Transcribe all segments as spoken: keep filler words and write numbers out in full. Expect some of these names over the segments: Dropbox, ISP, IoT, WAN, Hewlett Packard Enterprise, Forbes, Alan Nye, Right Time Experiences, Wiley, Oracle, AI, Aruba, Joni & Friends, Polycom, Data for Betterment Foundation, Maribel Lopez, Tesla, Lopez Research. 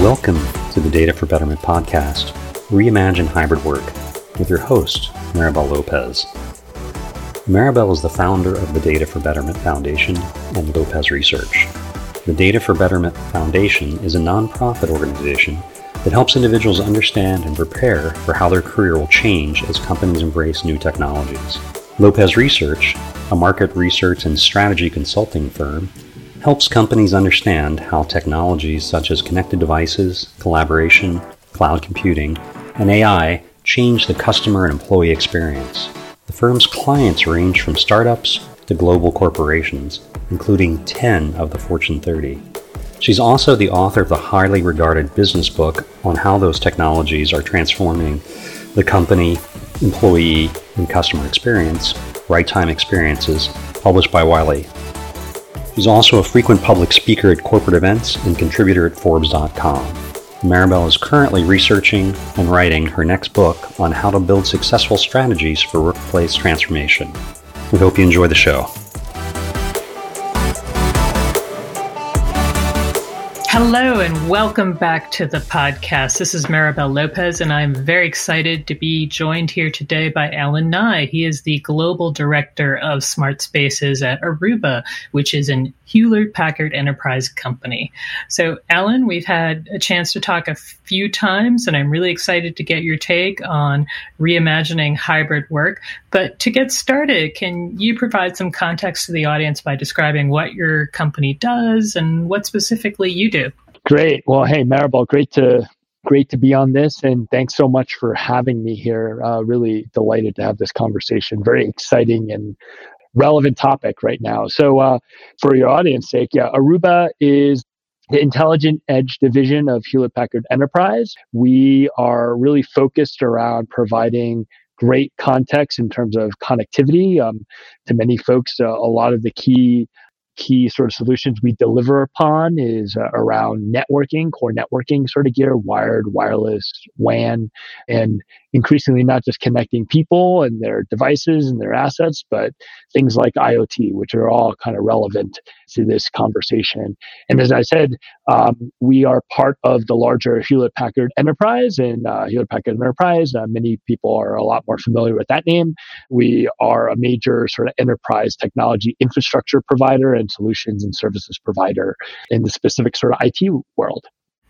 Welcome to the Data for Betterment podcast, Reimagine Hybrid Work, with your host, Maribel Lopez. Maribel is the founder of the Data for Betterment Foundation and Lopez Research. The Data for Betterment Foundation is a nonprofit organization that helps individuals understand and prepare for how their career will change as companies embrace new technologies. Lopez Research, a market research and strategy consulting firm, helps companies understand how technologies such as connected devices, collaboration, cloud computing, and A I change the customer and employee experience. The firm's clients range from startups to global corporations, including ten of the Fortune thirty. She's also the author of the highly regarded business book on how those technologies are transforming the company, employee, and customer experience, Right Time Experiences, published by Wiley. She's also a frequent public speaker at corporate events and contributor at Forbes dot com. Maribel is currently researching and writing her next book on how to build successful strategies for workplace transformation. We hope you enjoy the show. Hello and welcome back to the podcast. This is Maribel Lopez, and I'm very excited to be joined here today by Alan Nye. He is the Global Director of Smart Spaces at Aruba, which is an Hewlett Packard Enterprise company. So, Alan, we've had a chance to talk a few times, and I'm really excited to get your take on reimagining hybrid work. But to get started, can you provide some context to the audience by describing what your company does and what specifically you do? Great. Well, hey, Maribel, great to great to be on this, and thanks so much for having me here. Uh, really delighted to have this conversation. Very exciting and relevant topic right now. So uh, for your audience's sake, yeah, Aruba is the Intelligent Edge division of Hewlett Packard Enterprise. We are really focused around providing great context in terms of connectivity. Um, to many folks, uh, a lot of the key key sort of solutions we deliver upon is uh, around networking, core networking sort of gear, wired, wireless, W A N, and increasingly not just connecting people and their devices and their assets, but things like IoT, which are all kind of relevant to this conversation. And as I said, um, we are part of the larger Hewlett Packard Enterprise, and uh, Hewlett Packard Enterprise, uh, many people are a lot more familiar with that name. We are a major sort of enterprise technology infrastructure provider and solutions and services provider in the specific sort of I T world.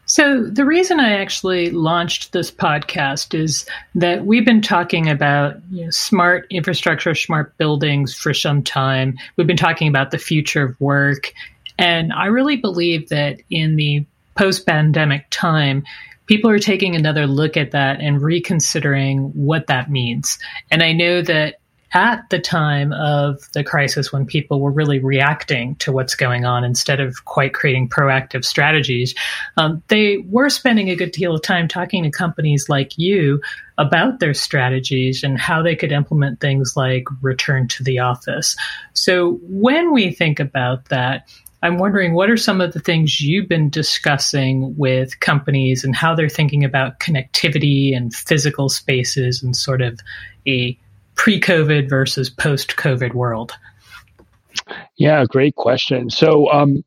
So the reason I actually launched this podcast is that we've been talking about you know, smart infrastructure, smart buildings for some time. We've been talking about the future of work. And I really believe that in the post-pandemic time, people are taking another look at that and reconsidering what that means. And I know that at the time of the crisis, when people were really reacting to what's going on instead of quite creating proactive strategies, um, they were spending a good deal of time talking to companies like you about their strategies and how they could implement things like return to the office. So when we think about that, I'm wondering, what are some of the things you've been discussing with companies and how they're thinking about connectivity and physical spaces and sort of a pre-COVID versus post-COVID world? Yeah, great question. So, um,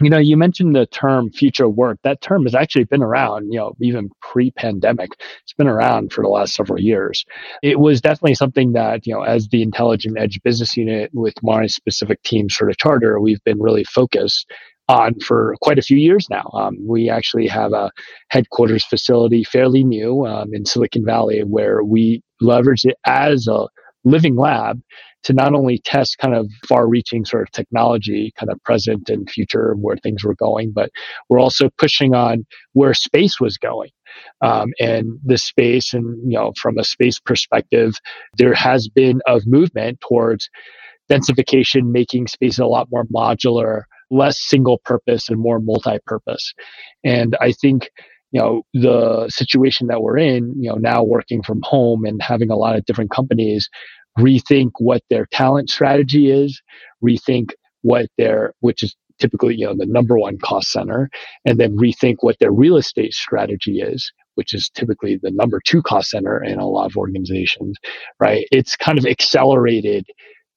you know, you mentioned the term future work. That term has actually been around, you know, even pre-pandemic. It's been around for the last several years. It was definitely something that, you know, as the Intelligent Edge business unit with my specific team sort of charter, we've been really focused on for quite a few years now. Um, we actually have a headquarters facility fairly new um, in Silicon Valley, where we leverage it as a living lab to not only test kind of far-reaching sort of technology, kind of present and future where things were going, but we're also pushing on where space was going. Um, and this space, and you know, from a space perspective, there has been a movement towards densification, making space a lot more modular, less single purpose and more multi-purpose. And I think, you know, the situation that we're in, you know, now working from home and having a lot of different companies rethink what their talent strategy is, rethink what their, which is typically, you know, the number one cost center, and then rethink what their real estate strategy is, which is typically the number two cost center in a lot of organizations, right? It's kind of accelerated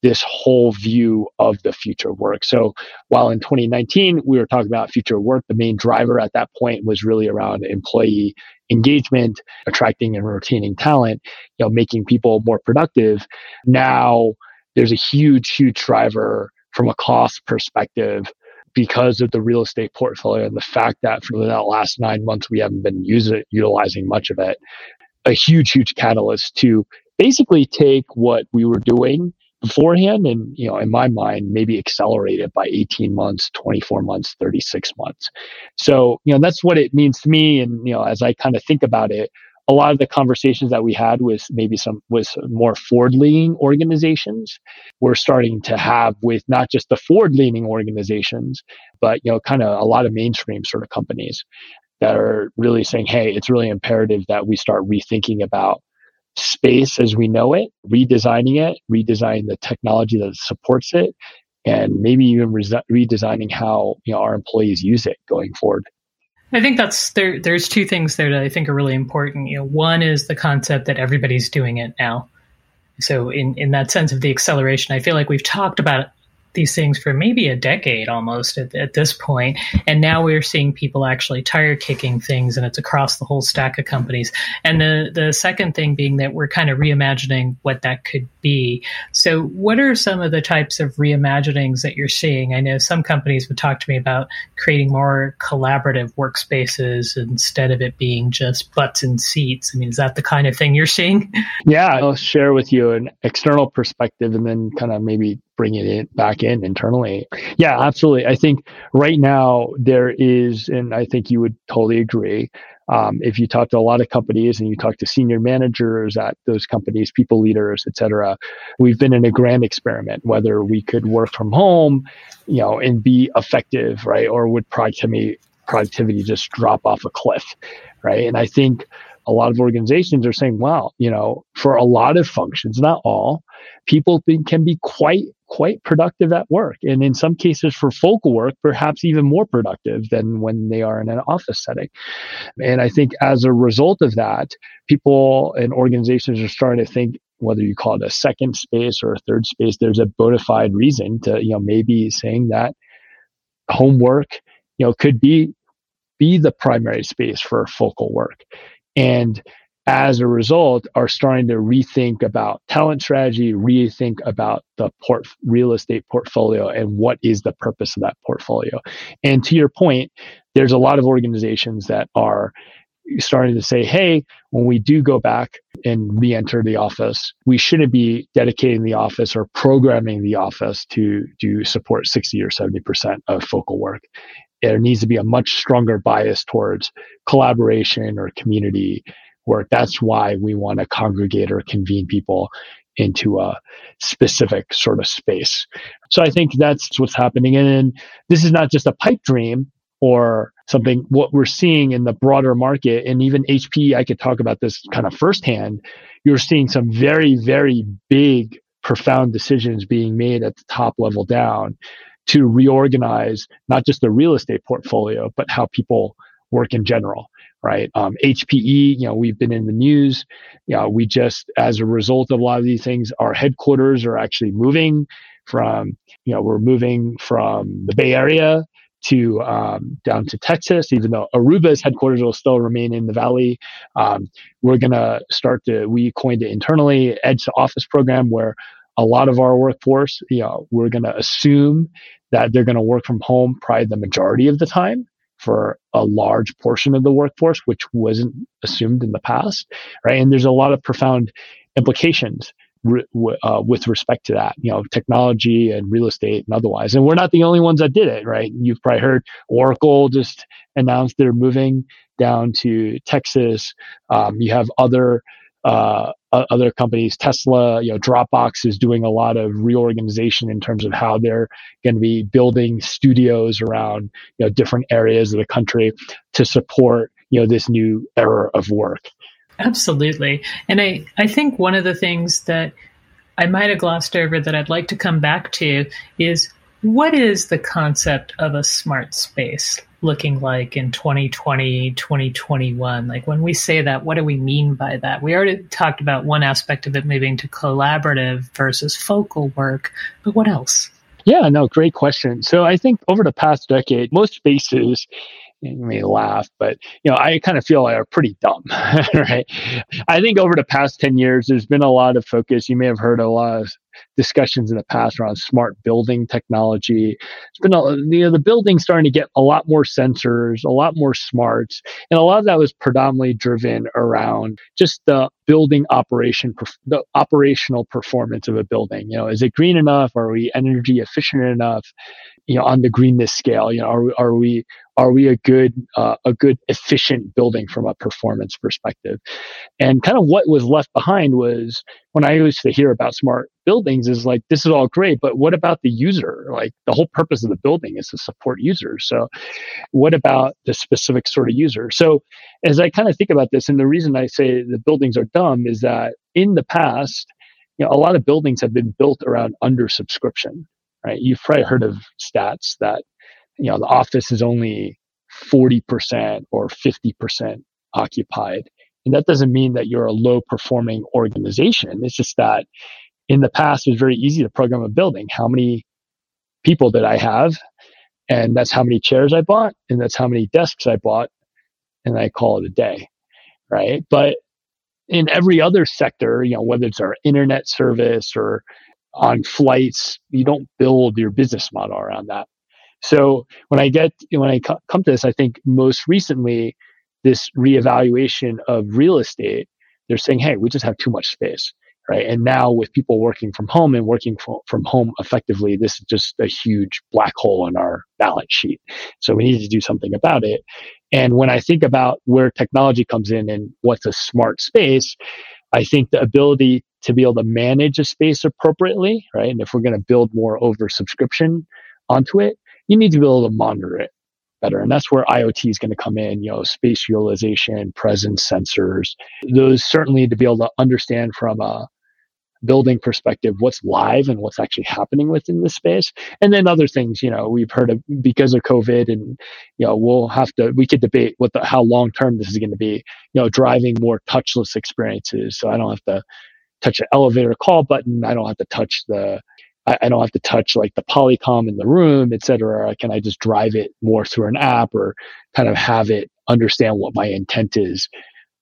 this whole view of the future of work. So while in twenty nineteen, we were talking about future of work, the main driver at that point was really around employee engagement, attracting and retaining talent, you know, making people more productive. Now there's a huge, huge driver from a cost perspective because of the real estate portfolio and the fact that for that last nine months, we haven't been using utilizing much of it. A huge, huge catalyst to basically take what we were doing beforehand and, you know, in my mind, maybe accelerate it by eighteen months, twenty-four months, thirty-six months. So, you know, that's what it means to me. And, you know, as I kind of think about it, a lot of the conversations that we had with maybe some with more forward-leaning organizations, we're starting to have with not just the forward-leaning organizations, but, you know, kind of a lot of mainstream sort of companies that are really saying, hey, it's really imperative that we start rethinking about space as we know it, redesigning it, redesigning the technology that supports it, and maybe even re- redesigning how, you know, our employees use it going forward. I think that's there. There's two things there that I think are really important. You know, one is the concept that everybody's doing it now. So in, in that sense of the acceleration, I feel like we've talked about these things for maybe a decade almost at, at this point. And now we're seeing people actually tire kicking things, and it's across the whole stack of companies. And the, the second thing being that we're kind of reimagining what that could be. So what are some of the types of reimaginings that you're seeing? I know some companies would talk to me about creating more collaborative workspaces instead of it being just butts in seats. I mean, is that the kind of thing you're seeing? Yeah, I'll share with you an external perspective and then kind of maybe bring it in, back in internally. Yeah, absolutely. I think right now there is, and I think you would totally agree, um, if you talk to a lot of companies and you talk to senior managers at those companies, people leaders, et cetera, we've been in a grand experiment, whether we could work from home, you know, and be effective, right? Or would productivity, productivity just drop off a cliff, right? And I think a lot of organizations are saying, wow, you know, for a lot of functions, not all, people can be quite quite productive at work. And in some cases for focal work, perhaps even more productive than when they are in an office setting. And I think as a result of that, people and organizations are starting to think, whether you call it a second space or a third space, there's a bona fide reason to, you know, maybe saying that homework, you know, could be, be the primary space for focal work. And as a result, are starting to rethink about talent strategy, rethink about the port, real estate portfolio and what is the purpose of that portfolio. And to your point, there's a lot of organizations that are starting to say, hey, when we do go back and re-enter the office, we shouldn't be dedicating the office or programming the office to, to support sixty or seventy percent of focal work. There needs to be a much stronger bias towards collaboration or community work. That's why we want to congregate or convene people into a specific sort of space. So I think that's what's happening. And this is not just a pipe dream or something. What we're seeing in the broader market, and even H P, I could talk about this kind of firsthand, you're seeing some very, very big, profound decisions being made at the top level down to reorganize not just the real estate portfolio, but how people work in general. Right. Um, H P E, you know, we've been in the news. You know, we just, as a result of a lot of these things, our headquarters are actually moving from, you know, we're moving from the Bay Area to um, down to Texas, even though Aruba's headquarters will still remain in the Valley. Um, we're going to start to, we coined it internally, Edge to Office program, where a lot of our workforce, you know, we're going to assume that they're going to work from home probably the majority of the time, for a large portion of the workforce, which wasn't assumed in the past, right? And there's a lot of profound implications re- w- uh, with respect to that, you know, technology and real estate and otherwise. And we're not the only ones that did it, right? You've probably heard Oracle just announced they're moving down to Texas. Um, you have other uh, other companies, Tesla, you know, Dropbox is doing a lot of reorganization in terms of how they're going to be building studios around, you know, different areas of the country to support, you know, this new era of work. Absolutely. And I, I think one of the things that I might have glossed over that I'd like to come back to is What is the concept of a smart space looking like in twenty twenty, twenty twenty-one? Like when we say that, what do we mean by that? We already talked about one aspect of it moving to collaborative versus focal work, but what else? Yeah, no, great question. So I think over the past decade, most spaces, you may laugh, but you know, I kind of feel like are pretty dumb, right? I think over the past ten years, there's been a lot of focus. You may have heard a lot of discussions in the past around smart building technology. It's been, you know, the building's starting to get a lot more sensors, a lot more smarts. And a lot of that was predominantly driven around just the building operation, the operational performance of a building. You know, is it green enough? Are we energy efficient enough? You know, on the greenness scale, you know, are we, are we, are we a good, uh, a good efficient building from a performance perspective? And kind of what was left behind was when I used to hear about smart buildings is like, this is all great, but what about the user? Like the whole purpose of the building is to support users. So what about the specific sort of user? So as I kind of think about this, and the reason I say the buildings are dumb is that in the past, you know, a lot of buildings have been built around undersubscription, right? You've probably heard of stats that, you know, the office is only forty percent or fifty percent occupied. And that doesn't mean that you're a low performing organization. It's just that in the past, it was very easy to program a building. How many people did I have? And that's how many chairs I bought. And that's how many desks I bought. And I call it a day, right? But in every other sector, you know, whether it's our internet service or on flights, you don't build your business model around that. So when I get, when I come to this, I think most recently, this reevaluation of real estate, they're saying, hey, we just have too much space, right? And now with people working from home and working from, from home effectively, this is just a huge black hole in our balance sheet. So we need to do something about it. And when I think about where technology comes in and what's a smart space, I think the ability to be able to manage a space appropriately, right? And if we're going to build more oversubscription onto it, you need to be able to monitor it better. And that's where IoT is going to come in, you know, space utilization, presence sensors, those certainly to be able to understand from a building perspective, what's live and what's actually happening within the space. And then other things, you know, we've heard of because of COVID and, you know, we'll have to, we could debate what the, how long-term this is going to be, you know, driving more touchless experiences. So I don't have to touch an elevator call button. I don't have to touch the I don't have to touch like the Polycom in the room, et cetera. Can I just drive it more through an app or kind of have it understand what my intent is?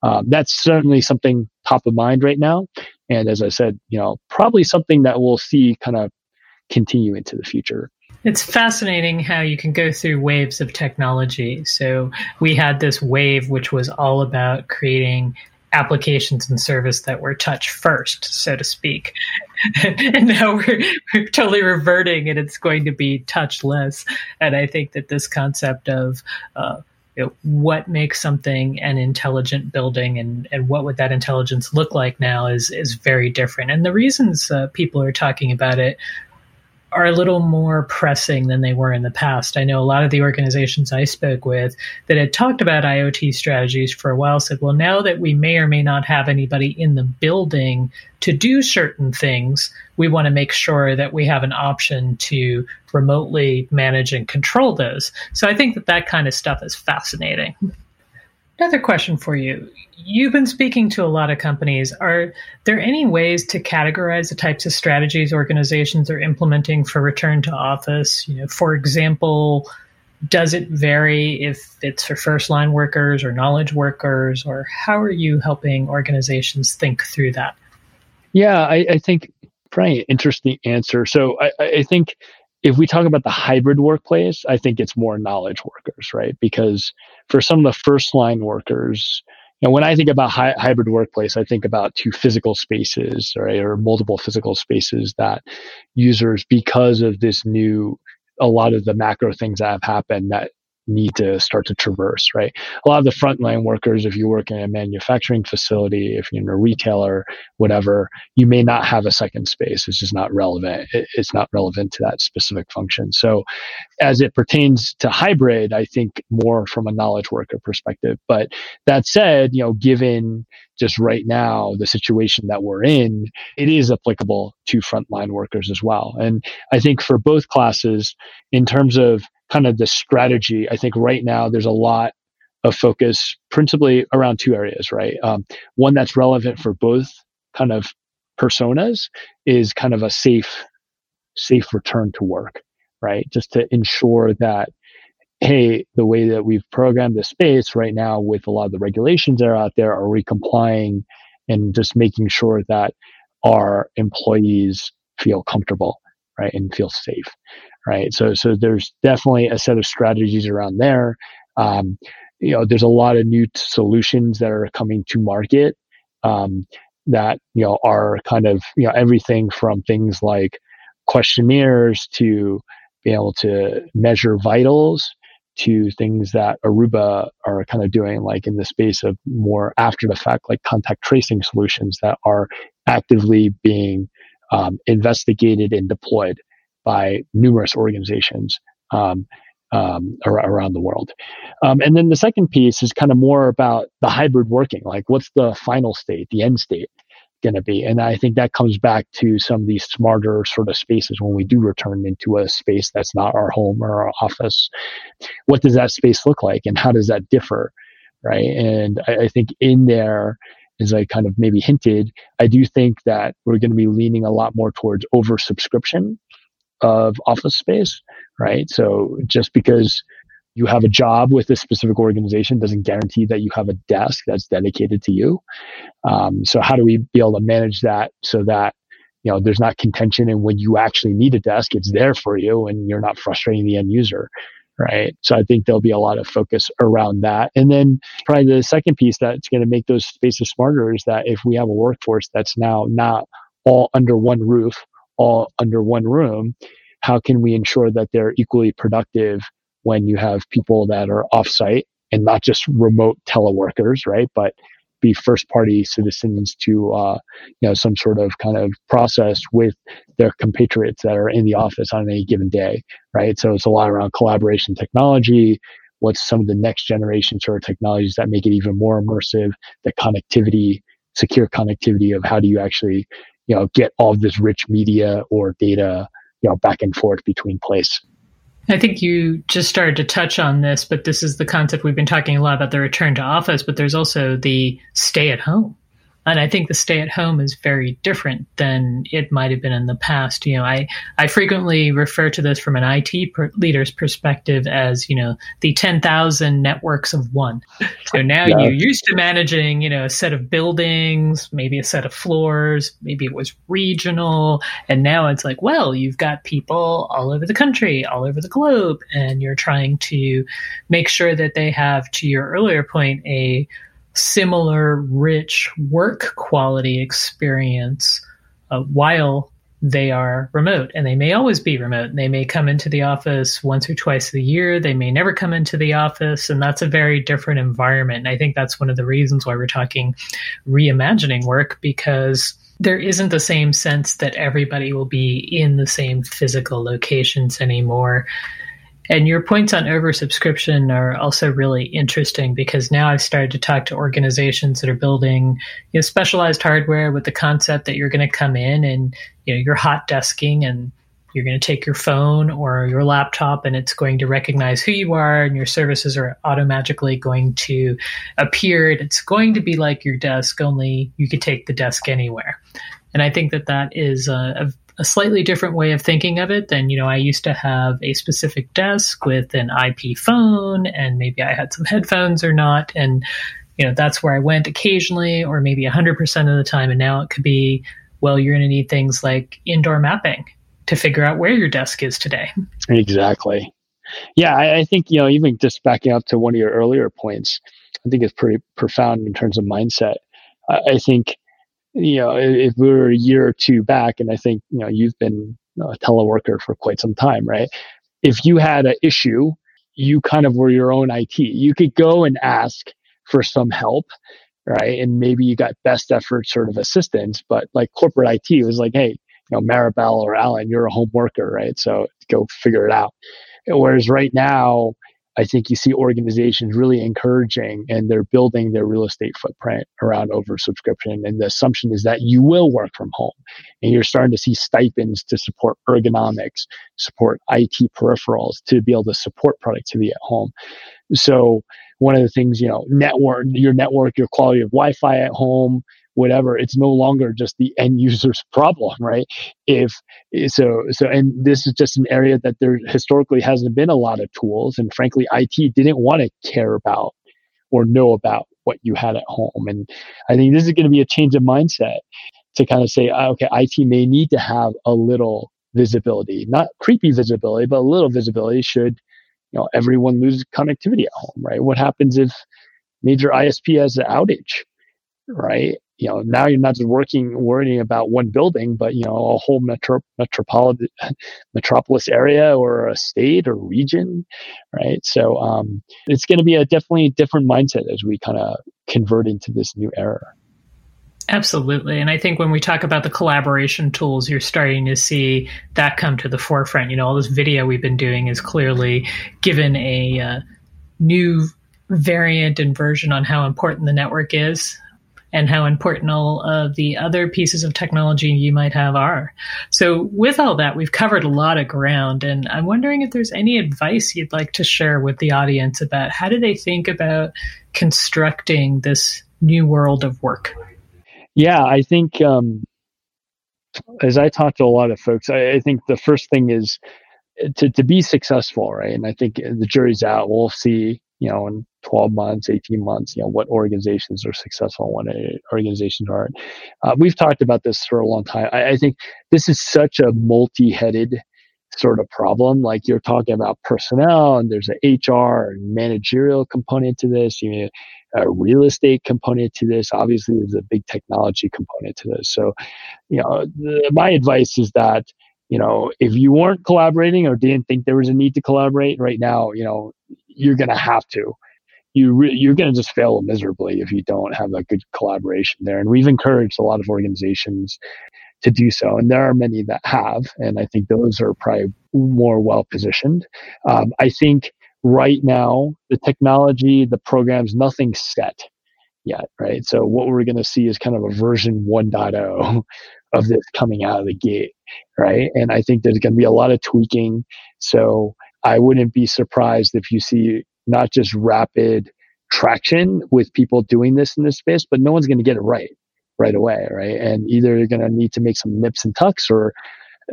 Um, that's certainly something top of mind right now. And as I said, you know, probably something that we'll see kind of continue into the future. It's fascinating how you can go through waves of technology. So we had this wave, which was all about creating applications and service that were touch first, so to speak. And now we're, we're totally reverting and it's going to be touchless. And I think that this concept of uh, you know, what makes something an intelligent building and, and what would that intelligence look like now is, is very different. And the reasons uh, people are talking about it are a little more pressing than they were in the past. I know a lot of the organizations I spoke with that had talked about IoT strategies for a while said, well, now that we may or may not have anybody in the building to do certain things, we want to make sure that we have an option to remotely manage and control those. So I think that that kind of stuff is fascinating. Another question for you. You've been speaking to a lot of companies. Are there any ways to categorize the types of strategies organizations are implementing for return to office? You know, for example, does it vary if it's for first-line workers or knowledge workers, or how are you helping organizations think through that? Yeah, I, I think probably an interesting answer. So I, I think if we talk about the hybrid workplace, I think it's more knowledge workers, right? Because for some of the first line workers, you know, when I think about hi- hybrid workplace, I think about two physical spaces, right? Or multiple physical spaces that users, because of this new, a lot of the macro things that have happened that need to start to traverse, right? A lot of the frontline workers, if you work in a manufacturing facility, if you're in a retailer, whatever, you may not have a second space. It's just not relevant. It's not relevant to that specific function. So as it pertains to hybrid, I think more from a knowledge worker perspective. But that said, you know, given just right now the situation that we're in, it is applicable to frontline workers as well. And I think for both classes, in terms of kind of the strategy, I think right now there's a lot of focus principally around two areas, right? Um, one that's relevant for both kind of personas is kind of a safe, safe return to work, right? Just to ensure that, hey, the way that we've programmed the space right now with a lot of the regulations that are out there, are we complying and just making sure that our employees feel comfortable, right? And feel safe, right? So, so there's definitely a set of strategies around there. Um, you know, there's a lot of new t- solutions that are coming to market um, that, you know, are kind of, you know, everything from things like questionnaires to being able to measure vitals to things that Aruba are kind of doing, like in the space of more after the fact, like contact tracing solutions that are actively being Um, investigated and deployed by numerous organizations um, um, ar- around the world. Um, and then the second piece is kind of more about the hybrid working, like what's the final state, the end state going to be? And I think that comes back to some of these smarter sort of spaces when we do return into a space that's not our home or our office. What does that space look like and how does that differ, right? And I, I think in there, as I kind of maybe hinted, I do think that we're going to be leaning a lot more towards oversubscription of office space, right? So just because you have a job with a specific organization doesn't guarantee that you have a desk that's dedicated to you. Um, so how do we be able to manage that so that, you know, there's not contention, and when you actually need a desk, it's there for you and you're not frustrating the end user, right? So I think there'll be a lot of focus around that. And then probably the second piece that's going to make those spaces smarter is that if we have a workforce that's now not all under one roof, all under one room, how can we ensure that they're equally productive when you have people that are offsite and not just remote teleworkers, right? But be first-party citizens to uh, you know, some sort of kind of process with their compatriots that are in the office on any given day, right? So it's a lot around collaboration technology. What's some of the next generation sort of technologies that make it even more immersive? The connectivity, secure connectivity of how do you actually, you know, get all of this rich media or data, you know, back and forth between place. I think you just started to touch on this, but this is the concept we've been talking a lot about, the return to office, but there's also the stay at home. And I think the stay at home is very different than it might have been in the past. You know, I, I frequently refer to this from an I T per- leader's perspective as, you know, the ten thousand networks of one. So now yeah. You're used to managing, you know, a set of buildings, maybe a set of floors, maybe it was regional. And now it's like, well, you've got people all over the country, all over the globe, and you're trying to make sure that they have, to your earlier point, a similar rich work quality experience uh, while they are remote. And they may always be remote. They may come into the office once or twice a year. They may never come into the office. And that's a very different environment. And I think that's one of the reasons why we're talking reimagining work, because there isn't the same sense that everybody will be in the same physical locations anymore. And your points on oversubscription are also really interesting, because now I've started to talk to organizations that are building, you know, specialized hardware with the concept that you're going to come in and, you know, you're hot desking and you're going to take your phone or your laptop and it's going to recognize who you are, and your services are automatically going to appear. It's going to be like your desk, only you could take the desk anywhere. And I think that that is a, a a slightly different way of thinking of it than, you know, I used to have a specific desk with an I P phone, and maybe I had some headphones or not. And, you know, that's where I went occasionally, or maybe one hundred percent of the time. And now it could be, well, you're going to need things like indoor mapping to figure out where your desk is today. Exactly. Yeah, I, I think, you know, even just backing up to one of your earlier points, I think it's pretty profound in terms of mindset. I, I think You know, if we were a year or two back, and I think, you know, you've been a teleworker for quite some time, right? If you had an issue, you kind of were your own I T. You could go and ask for some help, right? And maybe you got best effort sort of assistance, but like corporate I T was like, hey, you know, Maribel or Alan, you're a home worker, right? So go figure it out. Whereas right now, I think you see organizations really encouraging, and they're building their real estate footprint around oversubscription. And the assumption is that you will work from home, and you're starting to see stipends to support ergonomics, support I T peripherals to be able to support productivity at home. So one of the things, you know, network, your network, your quality of Wi-Fi at home, whatever, it's no longer just the end user's problem, right? If so, so, and this is just an area that there historically hasn't been a lot of tools, and frankly, I T didn't want to care about or know about what you had at home. And I think this is going to be a change of mindset to kind of say, okay, I T may need to have a little visibility, not creepy visibility, but a little visibility. Should, you know, everyone lose connectivity at home, right? What happens if major I S P has an outage, right? You know, now you're not just working, worrying about one building, but, you know, a whole metro, metropolitan metropolis area or a state or region, right? So um, it's going to be a definitely different mindset as we kind of convert into this new era. Absolutely. And I think when we talk about the collaboration tools, you're starting to see that come to the forefront. You know, all this video we've been doing is clearly given a uh, new variant and version on how important the network is, and how important all of the other pieces of technology you might have are. So with all that, we've covered a lot of ground, and I'm wondering if there's any advice you'd like to share with the audience about how do they think about constructing this new world of work? Yeah, I think um, as I talk to a lot of folks, I, I think the first thing is to, to be successful, right? And I think the jury's out. We'll see, you know, in twelve months, eighteen months, you know, what organizations are successful, what organizations aren't. Uh, we've talked about this for a long time. I, I think this is such a multi-headed sort of problem. Like, you're talking about personnel, and there's an H R and managerial component to this, you know, a real estate component to this. Obviously, there's a big technology component to this. So, you know, the, my advice is that, you know, if you weren't collaborating or didn't think there was a need to collaborate right now, you know, you're going to have to. You re- you're going to just fail miserably if you don't have a good collaboration there. And we've encouraged a lot of organizations to do so. And there are many that have. And I think those are probably more well-positioned. Um, I think right now, the technology, the programs, nothing's set yet, right? So what we're going to see is kind of a version one point oh of this coming out of the gate, right? And I think there's going to be a lot of tweaking. So I wouldn't be surprised if you see not just rapid traction with people doing this in this space, but no one's going to get it right, right away, right? And either you're going to need to make some nips and tucks, or,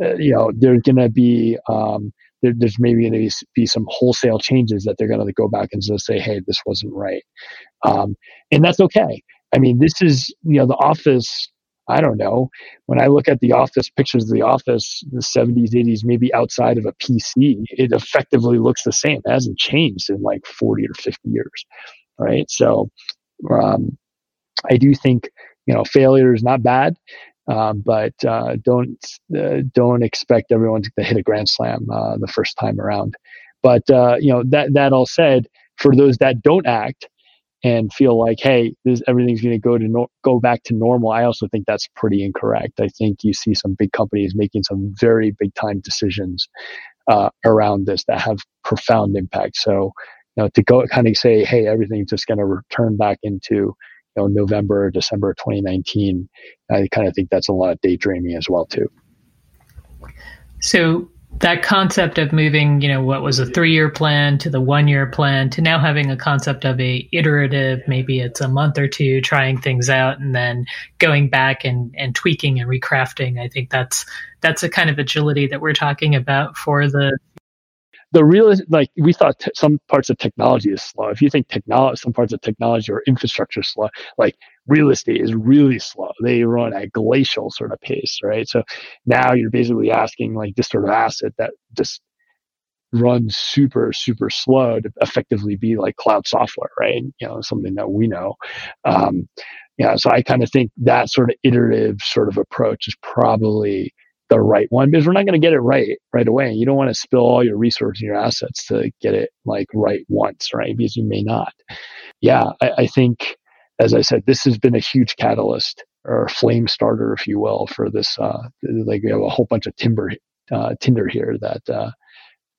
uh, you know, there's going to be, um, there, there's maybe going to be some wholesale changes that they're going to go back and just say, hey, this wasn't right. Um, and that's okay. I mean, this is, you know, the office, I don't know. When I look at the office, pictures of the office in the seventies, eighties, maybe outside of a P C, it effectively looks the same. It hasn't changed in like forty or fifty years, right? So um, I do think, you know, failure is not bad, um, but uh, don't uh, don't expect everyone to hit a grand slam uh, the first time around. But, uh, you know, that, that all said, for those that don't act and feel like, hey, this, everything's going to go to no- go back to normal, I also think that's pretty incorrect. I think you see some big companies making some very big time decisions uh, around this that have profound impact. So, you know, to go kind of say, hey, everything's just going to return back into, you know, November, December twenty nineteen, I kind of think that's a lot of daydreaming as well too. So that concept of moving, you know, what was a three-year plan to the one-year plan to now having a concept of a iterative, maybe it's a month or two, trying things out and then going back and, and tweaking and recrafting. I think that's that's a kind of agility that we're talking about for the the real. Like, we thought t- some parts of technology is slow. If you think technology, some parts of technology or infrastructure is slow, like real estate is really slow. They run at glacial sort of pace, right? So now you're basically asking like this sort of asset that just runs super, super slow to effectively be like cloud software, right? You know, something that we know. Um, yeah, so I kind of think that sort of iterative sort of approach is probably the right one, because we're not going to get it right right away. You don't want to spill all your resources and your assets to get it like right once, right? Because you may not. Yeah, I, I think, as I said, this has been a huge catalyst or flame starter, if you will, for this. Uh, like we have a whole bunch of timber, uh, tinder here that uh,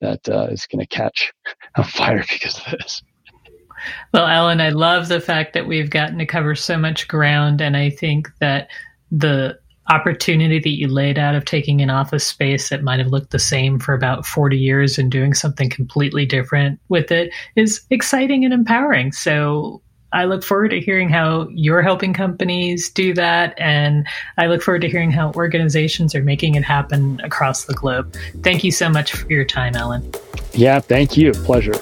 that uh, is going to catch on fire because of this. Well, Alan, I love the fact that we've gotten to cover so much ground, and I think that the opportunity that you laid out of taking an office space that might have looked the same for about forty years and doing something completely different with it is exciting and empowering. So I look forward to hearing how you're helping companies do that, and I look forward to hearing how organizations are making it happen across the globe. Thank you so much for your time, Alan. Yeah, thank you. Pleasure.